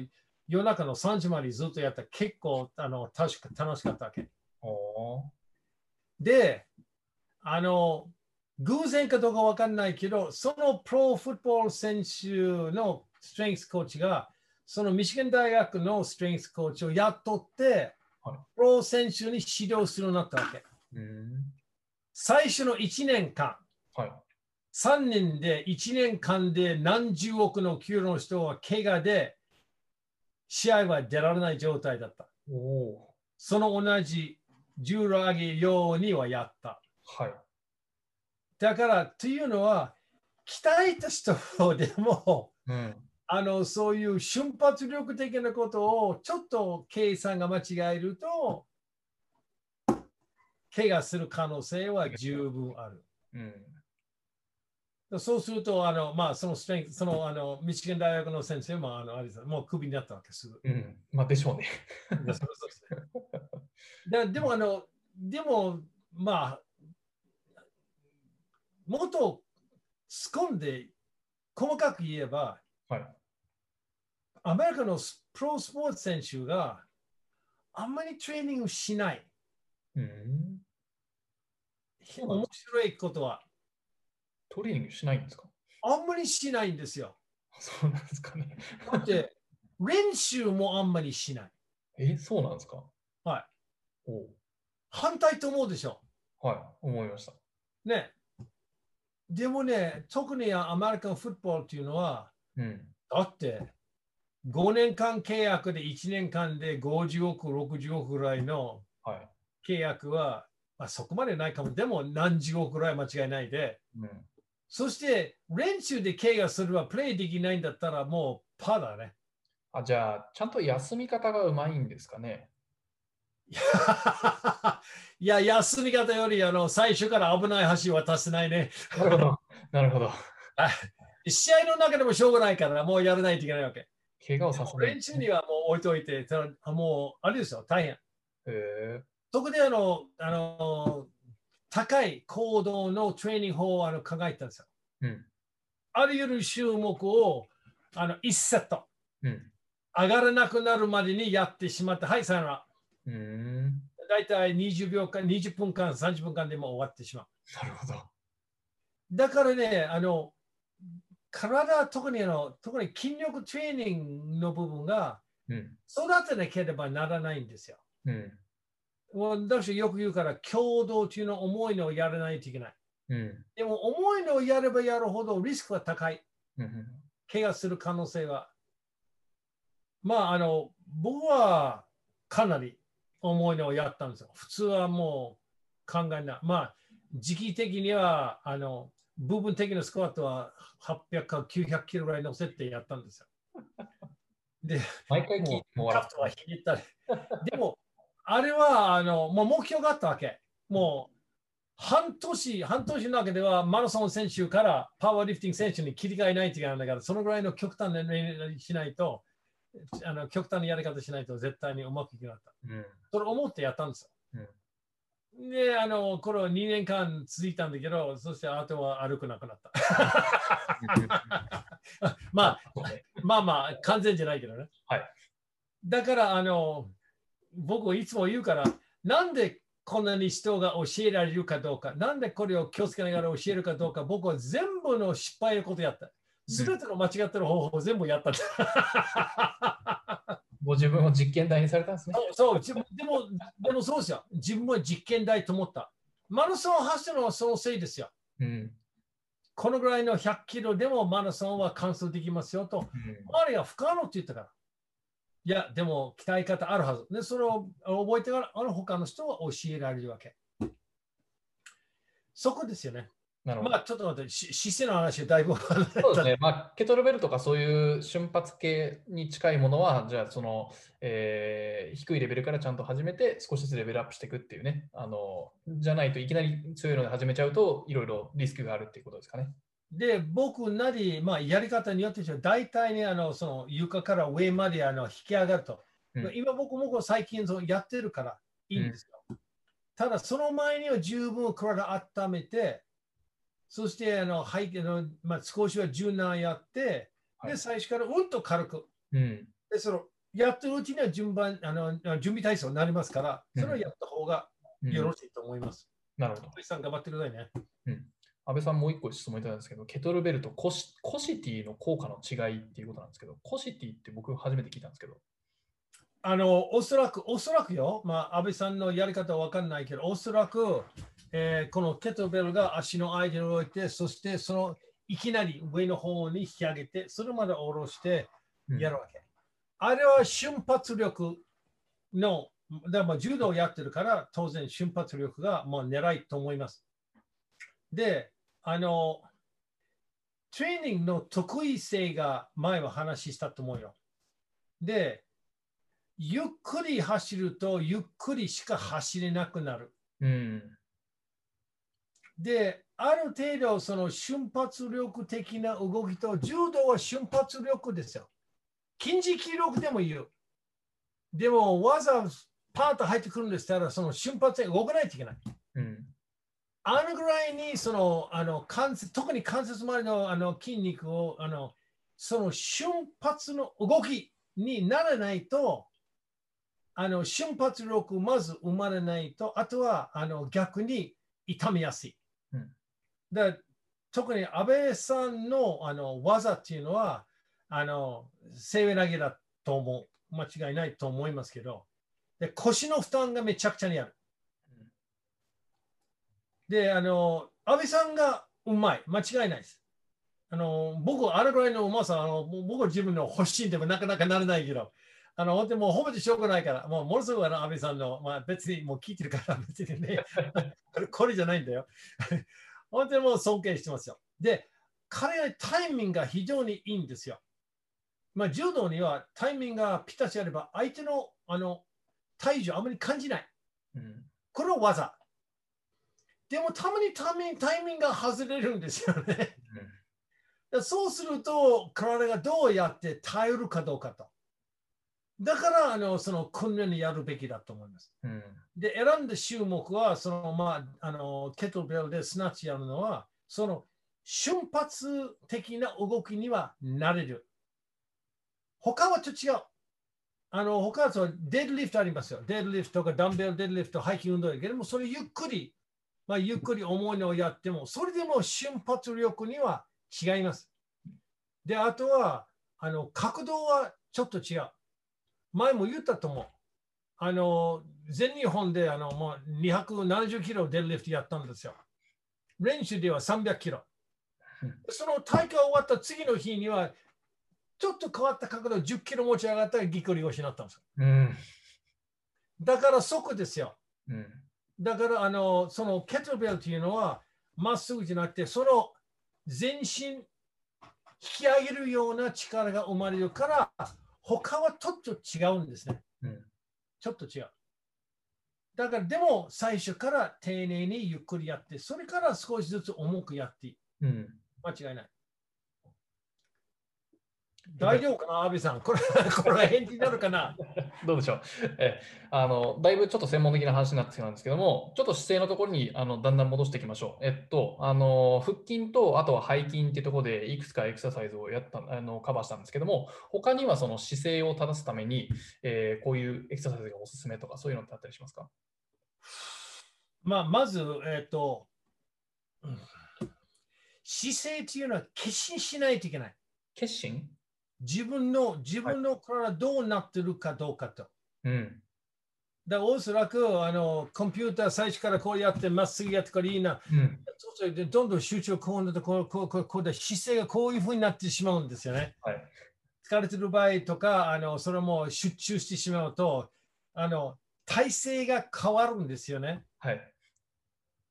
夜中のさんじまでずっとやった結構あの楽しかったわけ。で、あの、偶然かどうかわかんないけど、そのプロフットボール選手のストレングスコーチが、そのミシガン大学のストレングスコーチを雇って、はい、プロ選手に指導するようになったわけ。うん、最初のいちねんかん、はい、さんねんでいちねんかんで何十億の給料の人は怪我で試合は出られない状態だった。おその同じ従来用にはやった。はいだからというのは鍛えた人でも、うん、あのそういう瞬発力的なことをちょっと計算が間違えると怪我する可能性は十分ある。うん、そうするとあの、まあ、そのストレングスそのあのミシガン大学の先生もあのあれもうクビになったわけすぐ。うんまあ、でしょうね。だでもあのでもまあもっと突っ込んで細かく言えば、はい、アメリカのプロスポーツ選手があんまりトレーニングしない。うん、面白いことは。トレーニングしないんですか？あんまりしないんですよ。そうなんですかね。だって練習もあんまりしない。え、そうなんですか？はい。お反対と思うでしょ？はい、思いました。ね。でもね、特にアメリカンフットボールというのは、うん、だってごねんかん契約でいちねんかんでごじゅうおく、ろくじゅうおくぐらいの契約は、まあ、そこまでないかも、でも何十億ぐらい間違いないで、うん、そして練習で怪我するはプレイできないんだったらもうパーだね。あ、じゃあ、ちゃんと休み方がうまいんですかね。いや、休み方よりあの最初から危ない橋渡せないね。なるほど。なるほど。試合の中でもしょうがないから、もうやらないといけないわけ。怪我をさせない。練習にはもう置いといて、もうあれですよ、大変。へそこであのあの高い行動のトレーニング法をあの考えたんですよ。うん、あらゆる種目をあのいちセット、うん、上がらなくなるまでにやってしまって、はい、さよなら。うん大体にじゅうびょうかん、にじゅっぷんかん、さんじゅっぷんかんでも終わってしまう。なるほど。だからね、あの体特にあの、特に筋力トレーニングの部分が育てなければならないんですよ。うん、私はよく言うから、共同というの重いのをやらないといけない。うん、でも、重いのをやればやるほどリスクは高い。うん、怪我する可能性は。まあ、あの僕はかなり。重いのをやったんですよ。普通はもう考えない。まあ、時期的には、あの、部分的なスクワットははっぴゃくからきゅうひゃくキロぐらい乗せてやったんですよ。で、毎回聞いても笑ったり引いたり。でも、あれはあのもう目標があったわけ。もう半年、半年の中ではマラソン選手からパワーリフティング選手に切り替えないといけないんだから、そのぐらいの極端な練習しないと、あの極端なやり方しないと絶対にうまくいけなかった。うん、それを思ってやったんですよ。うん、で、あの、これはにねんかん続いたんだけど、そしてあとは歩くなくなった。まあ、まあまあ、完全じゃないけどね。はい、だから、あの、僕はいつも言うから、なんでこんなに人が教えられるかどうか、なんでこれを気をつけながら教えるかどうか、僕は全部の失敗のことやった。すべての間違ってる方法を全部やったんだ。ご自分を実験台にされたんですね。そう、自分でも、でもそうですよ。自分は実験台と思った。マラソンを走るのはそのせいですよ。うん、このぐらいのひゃっキロでもマラソンは完走できますよと、うん、周りが不可能って言ったから。いや、でも、鍛え方あるはず。で、それを覚えてから、あの他の人は教えられるわけ。そこですよね。なるほど。まあ、ちょっと待って、姿勢の話はだいぶ離れた。そうですね。まあ、ケトルベルとかそういう瞬発系に近いものは、じゃあ、その、えー、低いレベルからちゃんと始めて、少しずつレベルアップしていくっていうね。あの、じゃないといきなり強いので始めちゃうと、いろいろリスクがあるっていうことですかね。で、僕なり、まあ、やり方によっては大体ね、あのその床から上まであの引き上がると、うん、今僕も最近そうやってるからいいんですよ、うん、ただその前には十分体温めて、そしてあの背景の、まあ、少しは柔軟やって、はい、で最初からうんと軽く、うん、でそのやってるうちには順番あの準備体操になりますから、それをやった方がよろしいと思います、うんうん、なるほど。小林さん頑張ってくださいね、うん。安倍さん、もう一個質問いただいたんですけど、ケトルベルとコシ、コシティの効果の違いっていうことなんですけど、コシティって僕初めて聞いたんですけど、あのおそらく、おそらくよ、まあ、安倍さんのやり方は分かんないけど、おそらく、えー、このケトルベルが足の間に置いて、そしてそのいきなり上の方に引き上げて、それまで下ろしてやるわけ。うん、あれは瞬発力の、だから柔道をやってるから、当然瞬発力がまあ狙いと思います。で、あの、トレーニングの得意性が前は話したと思うよ。で、ゆっくり走るとゆっくりしか走れなくなる。うん、で、ある程度その瞬発力的な動きと、柔道は瞬発力ですよ。筋持力でも言う。でも、わざわざパーッと入ってくるんですから、その瞬発で動かないといけない。うん、あのぐらいにそのあの関節、特に関節周り の, あの筋肉をあのその瞬発の動きにならないと、あの瞬発力まず生まれないと、あとはあの逆に痛みやすい。うん、だ特に安倍さん の, あの技っていうのはあの背負い投げだと思う、間違いないと思いますけど、で腰の負担がめちゃくちゃにある。で、あの安倍さんがうまい、間違いないです。あの僕、あれぐらいのうまさ、あの僕は自分の欲しいでもなかなかなれないけど、あの本当にもう褒めてしょうがないから、もうものすごくあの安倍さんの、まあ、別にもう聞いてるから、別にね、これじゃないんだよ。本当にもう尊敬してますよ。で、彼はタイミングが非常にいいんですよ。まあ、柔道にはタイミングがピタシあれば、相手のあの体重をあまり感じない。うん、これを技。でもたまにタイミングが外れるんですよね。うん、そうすると体がどうやって耐えるかどうかと。だからあのその訓練にやるべきだと思います。うん、で、選んだ種目はその、まあ、あのケトルベルでスナッチやるのは、その瞬発的な動きにはなれる。他はちょっと違う。あの他はそのデッドリフトありますよ。デッドリフトとかダンベルデッドリフト、背筋運動だけども、それゆっくり。まあ、ゆっくり重いのをやっても、それでも瞬発力には違います。で、あとは、あの角度はちょっと違う。前も言ったと思う。あの、全日本であのもうにひゃくななじゅっキロデッドリフトやったんですよ。練習ではさんびゃくキロ。その大会終わった次の日には、ちょっと変わった角度じゅっキロ持ち上がったらぎっくり腰になったんですよ。うん、だからそこですよ。うん、だからあのそのケトルベルというのはまっすぐじゃなくて、その全身引き上げるような力が生まれるから、他はちょっと違うんですね。うん、ちょっと違う。だから、でも最初から丁寧にゆっくりやって、それから少しずつ重くやっていい。うん、間違いない。大丈夫かな、安倍さん。これ、これ返事になるかな。どうでしょう。えあのだいぶちょっと専門的な話になってきたんですけども、ちょっと姿勢のところにあのだんだん戻していきましょう。えっと、あの腹筋とあとは背筋っていうところでいくつかエクササイズをやったあのカバーしたんですけども、他にはその姿勢を正すために、えー、こういうエクササイズがおすすめとか、そういうのってあったりしますか？まあ、まず、えっと、うん、姿勢っていうのは決心しないといけない。決心？自分の、自分の体どうなってるかどうかと。うん、だからおそらくあのコンピューター最初からこうやってまっすぐやってからいいな。うん、そうするとどんどん集中こうなとこうこうこうこうで姿勢がこういうふうになってしまうんですよね。はい、疲れてる場合とかあのそれも集中してしまうとあの体勢が変わるんですよね。はい、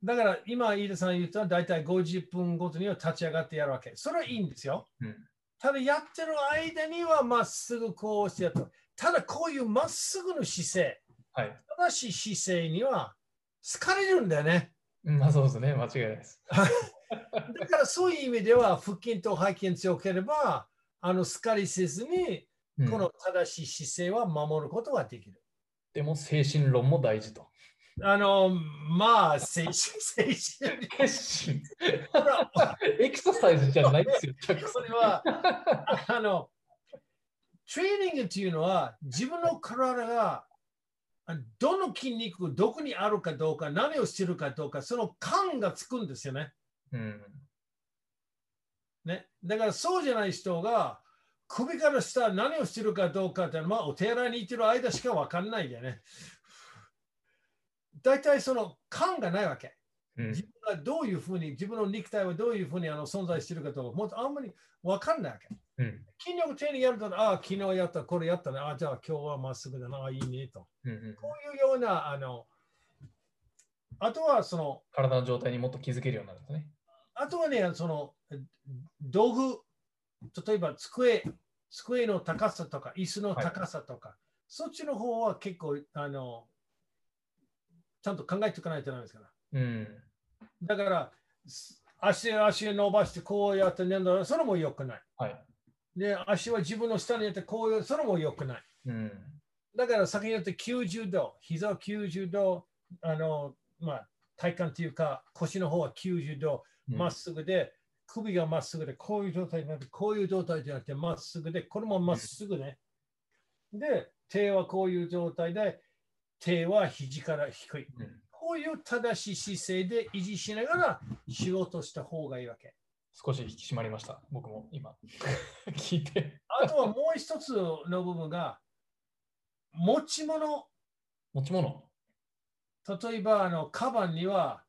だから今飯田さん言ったら大体ごじゅっぷんごとには立ち上がってやるわけ。それはいいんですよ。うん、ただやってる間にはまっすぐこうしてやった。ただこういうまっすぐの姿勢、はい、正しい姿勢には疲れるんだよね。まあそうですね、間違いないです。だからそういう意味では腹筋と背筋強ければ、あの疲れせずにこの正しい姿勢は守ることができる。うん、でも精神論も大事と。あのまあ、精神、精神。決心。エクササイズじゃないですよ。それはあの、トレーニングというのは、自分の体がどの筋肉、どこにあるかどうか、何をしているかどうか、その感がつくんですよね。うん、ね、だから、そうじゃない人が、首から下、何をしているかどうかって、まあ、お寺に行ってる間しか分かんないんだよね。大体その感がないわけ。自分がどういうふうに、自分の肉体はどういうふうにあの存在しているかとか、もうあんまり分かんないわけ。うん、筋力トレーニングやると、ああ、昨日やった、これやったね、ああ、じゃあ今日はまっすぐだな、ああ、いいねと。うんうん、こういうような、あの、あとはその、体の状態にもっと気づけるようになるんですね。あとはね、その、道具、例えば机、机の高さとか、椅子の高さとか、はい、そっちの方は結構、あの、ちゃんと考えておかないとダメですから。うん、だから、足、足を伸ばしてこうやってねんだら、それも良くない。はい、で、足は自分の下にやってこうやって、それも良くない。うん、だから、先に言ってきゅうじゅうど、膝をきゅうじゅうど、あの、まあ、体幹というか、腰の方はきゅうじゅうど、まっすぐで、うん、首がまっすぐで、こういう状態になって、こういう状態じゃなくて、まっすぐで、これもまっすぐね。うん、で、手はこういう状態で、手は肘から低い。こういう正しい姿勢で維持しながら仕事した方がいいわけ。少し引き締まりました。僕も今聞いて。あとはもう一つの部分が持ち物。持ち物。例えばあのカバンには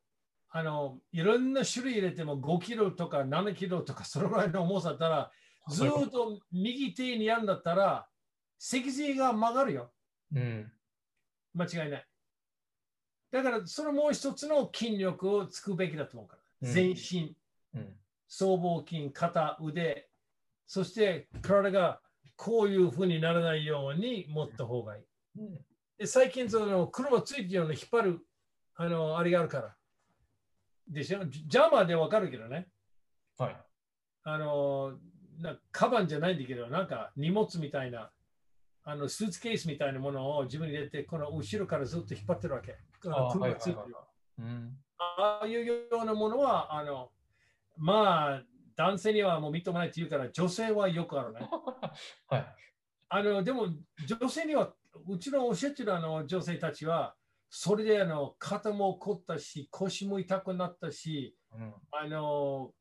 あのいろんな種類入れてもごキロとかななキロとかそれぐらいの重さだったらずっと右手にやるんだったら脊髄が曲がるよ。うん。間違いない。だから、そのもう一つの筋力をつくべきだと思うから。全身、うん、僧帽筋、肩、腕、そして体がこういうふうにならないように持った方がいい。うん、で最近、その車ついてるように引っ張る、あの、あれがあるから。でしょ？ジャマーでわかるけどね。はい。あの、なんかカバンじゃないんだけど、なんか荷物みたいな。あのスーツケースみたいなものを自分に入れて、この後ろからずっと引っ張ってるわけ。ああいうようなものは、あのまあ、男性にはもう認めないって言うから、女性はよくあるね。はい、あのでも、女性には、うちの教えてるあの女性たちは、それであの肩も凝ったし、腰も痛くなったし、うん、あの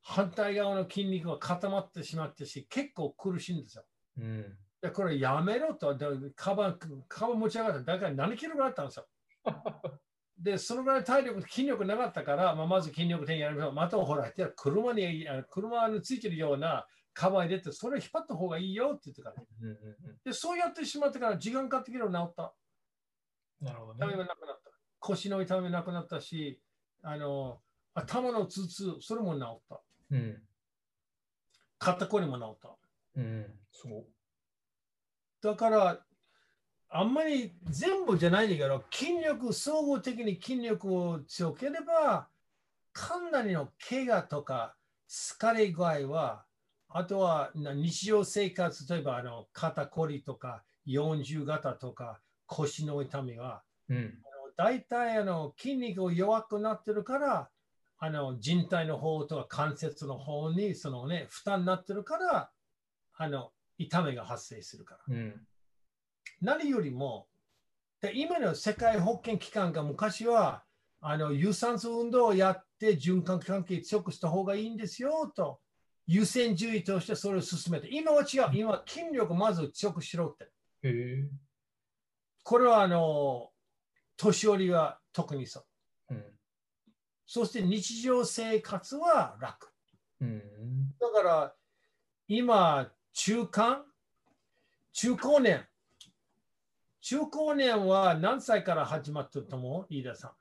反対側の筋肉が固まってしまったし、結構苦しいんですよ。うんこれやめろと、カバン、カバン持ち上がった。だからななキロぐらいあったんですよ。で、そのぐらい体力、筋力なかったから、まあ、まず筋力点やりましょう。またほら、車に、車についてるようなカバン入れて、それを引っ張った方がいいよって言ってから。で、そうやってしまってから、時間かかってきれば治った。なるほどね。痛みもなくなった。腰の痛みもなくなったし、あの、頭の頭痛、それも治った。うん、買った子にも治った。うん、そうだからあんまり全部じゃないんだけど、筋力、総合的に筋力を強ければ、かなりの怪我とか疲れ具合は、あとは日常生活、例えばあの肩こりとかよんじゅう肩とか腰の痛みは、うん、だいたいあの筋肉が弱くなってるから、あの人体の方とか関節の方にその、ね、負担になってるから、あの痛みが発生するから。うん、何よりも今の世界保健機関が昔はあの有酸素運動をやって循環関係強くした方がいいんですよと優先順位としてそれを進めて、今は違う、今は筋力をまず強くしろって。へえ、これはあの年寄りは特にそう、うん、そして日常生活は楽、うん、だから今中間中高年中高年は何歳から始まってると思う、飯田さん。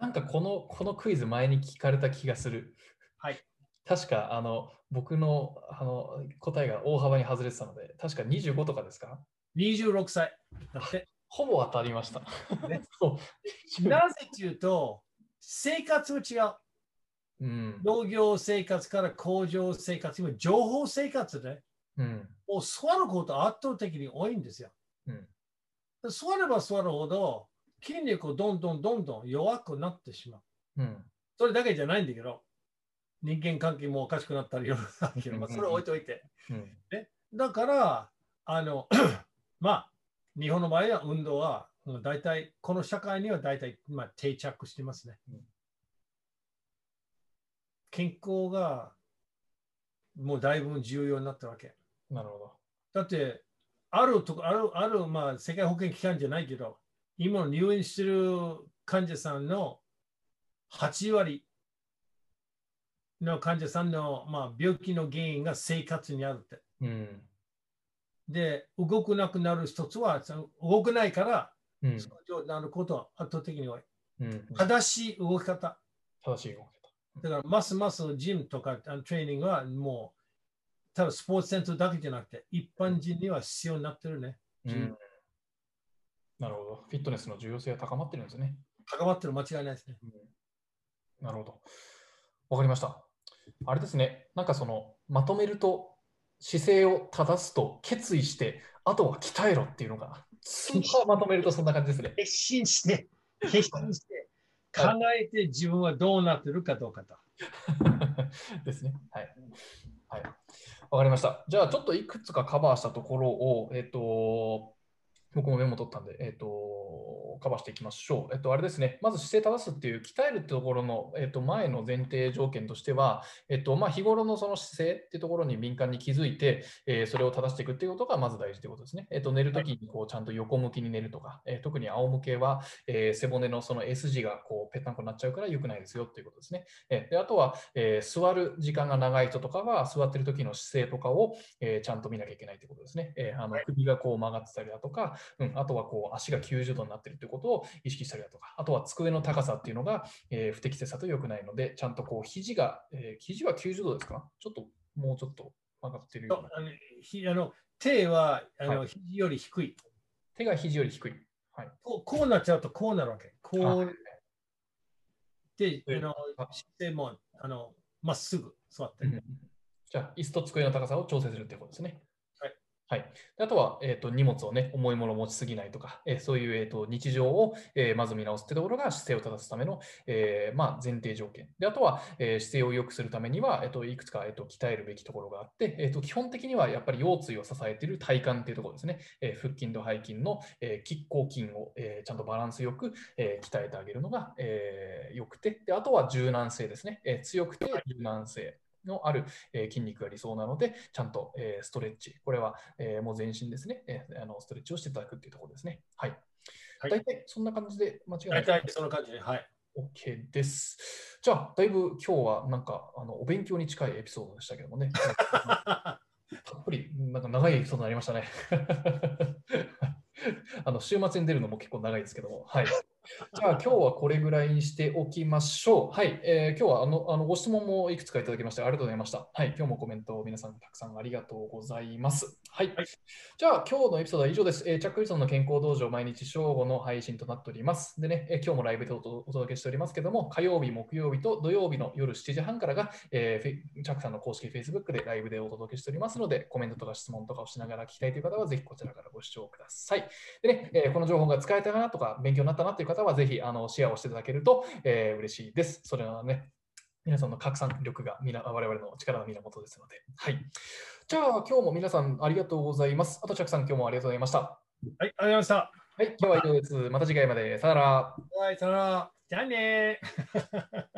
なんかこの、このクイズ前に聞かれた気がする。はい。確かあの僕の、あの答えが大幅に外れてたので、確かにじゅうごとかですか ?にじゅうろく 歳だって。ほぼ当たりました。ね、なぜというと、生活は違う、うん。農業生活から工場生活、今情報生活で、うん、もう座ること圧倒的に多いんですよ。うん、座れば座るほど筋肉をどんどんどんどん弱くなってしまう、うん、それだけじゃないんだけど、人間関係もおかしくなったりいろいろだけど、まあ、それ置いといて、うん、ね、だからあのまあ日本の場合は運動は大体この社会には大体、まあ、定着してますね、うん、健康がもうだいぶ重要になったわけ。なるほど。だってあるとあるある、まあ、世界保健機関じゃないけど、今入院してる患者さんのはち割の患者さんの、まあ、病気の原因が生活にあるって、うん、で動くなくなる一つは動くないから、うん、そういうようになることは圧倒的に多い、うん、正しい動き方正しい動き方だからますますジムとかトレーニングはもうただスポーツセンターだけじゃなくて一般人には必要になってるね、うん、なるほど。フィットネスの重要性が高まってるんですね。高まってる、間違いないですね、うん、なるほど、わかりました。あれですね、なんかそのまとめると姿勢を正すと決意してあとは鍛えろっていうのがスーパーまとめるとそんな感じですね。決心して決心して考えて自分はどうなってるかどうかとですね。はいはい、わかりました。じゃあちょっといくつかカバーしたところを、えっと、僕もメモ取ったんで、えっと、カバーしていきましょう。えっと、あれですね、まず姿勢正すっていう、鍛えるってところの、えっと、前の前提条件としては、えっとまあ、日頃のその姿勢っていうところに敏感に気づいて、えー、それを正していくっていうことがまず大事ということですね。えっと、寝るときにこうちゃんと横向きに寝るとか、えー、特に仰向けは、えー、背骨のその S 字がこうぺったんこになっちゃうから良くないですよっていうことですね。えー、であとは、えー、座る時間が長い人とかは、座ってるときの姿勢とかを、えー、ちゃんと見なきゃいけないということですね。えー、あの首がこう曲がってたりだとか、うん、あとはこう足がきゅうじゅうどになっているということを意識したりだとか、あとは机の高さっていうのが、えー、不適切さと良くないので、ちゃんとこう肘が、えー、肘はきゅうじゅうどですか？ちょっともうちょっと曲がってるような。あの、あの手はあの、はい、肘より低い。手が肘より低い。はい、こう、こうなっちゃうとこうなるわけ。こう、はい、で、あの手もあのまっすぐ座って、うん。じゃあ椅子と机の高さを調整するっていうことですね。はい、あとは、えー、と荷物を、ね、重いものを持ちすぎないとか、えー、そういう、えー、と日常を、えー、まず見直すというところが姿勢を正すための、えーまあ、前提条件で、あとは、えー、姿勢を良くするためには、えー、といくつか、えー、と鍛えるべきところがあって、えー、と基本的にはやっぱり腰椎を支えている体幹というところですね、えー、腹筋と背筋の、えー、拮抗筋を、えー、ちゃんとバランスよく、えー、鍛えてあげるのが、えー、よくて、であとは柔軟性ですね、えー、強くて柔軟性のある筋肉が理想なので、ちゃんとストレッチ、これはもう全身ですね、あのストレッチをしていただくというところですね。はい。はい、大体そんな感じで間違いないです。大体そんな感じで、はい。OK です。じゃあ、だいぶ今日はなんかあのお勉強に近いエピソードでしたけどもね。たっぷりなんか長いエピソードになりましたね。あの週末に出るのも結構長いですけども。はい。じゃあ今日はこれぐらいにしておきましょう。はい、えー、今日はあのあのご質問もいくつかいただきましてありがとうございました。はい、今日もコメントを皆さんたくさんありがとうございます。はい、はい、じゃあ今日のエピソードは以上です。えー、チャック・ウィルソンの健康道場、毎日正午の配信となっております。でね、えー、今日もライブで お, お届けしておりますけども、火曜日、木曜日と土曜日の夜しちじはんからが、えー、チャックさんの公式 Facebook でライブでお届けしておりますので、コメントとか質問とかをしながら聞きたいという方は、ぜひこちらからご視聴ください。でね、えー、この情報が使えたかなとか、勉強になったなという方は、ぜひあのシェアをしていただけると、えー、嬉しいです。それはね、皆さんの拡散力がみな我々の力の源ですので。はい。じゃあ今日も皆さんありがとうございます。あとチャックさん、今日もありがとうございました。はい、ありがとうございました。はい、今日は以上です。また次回まで。さよなら。はい、さよなら。じゃあねー。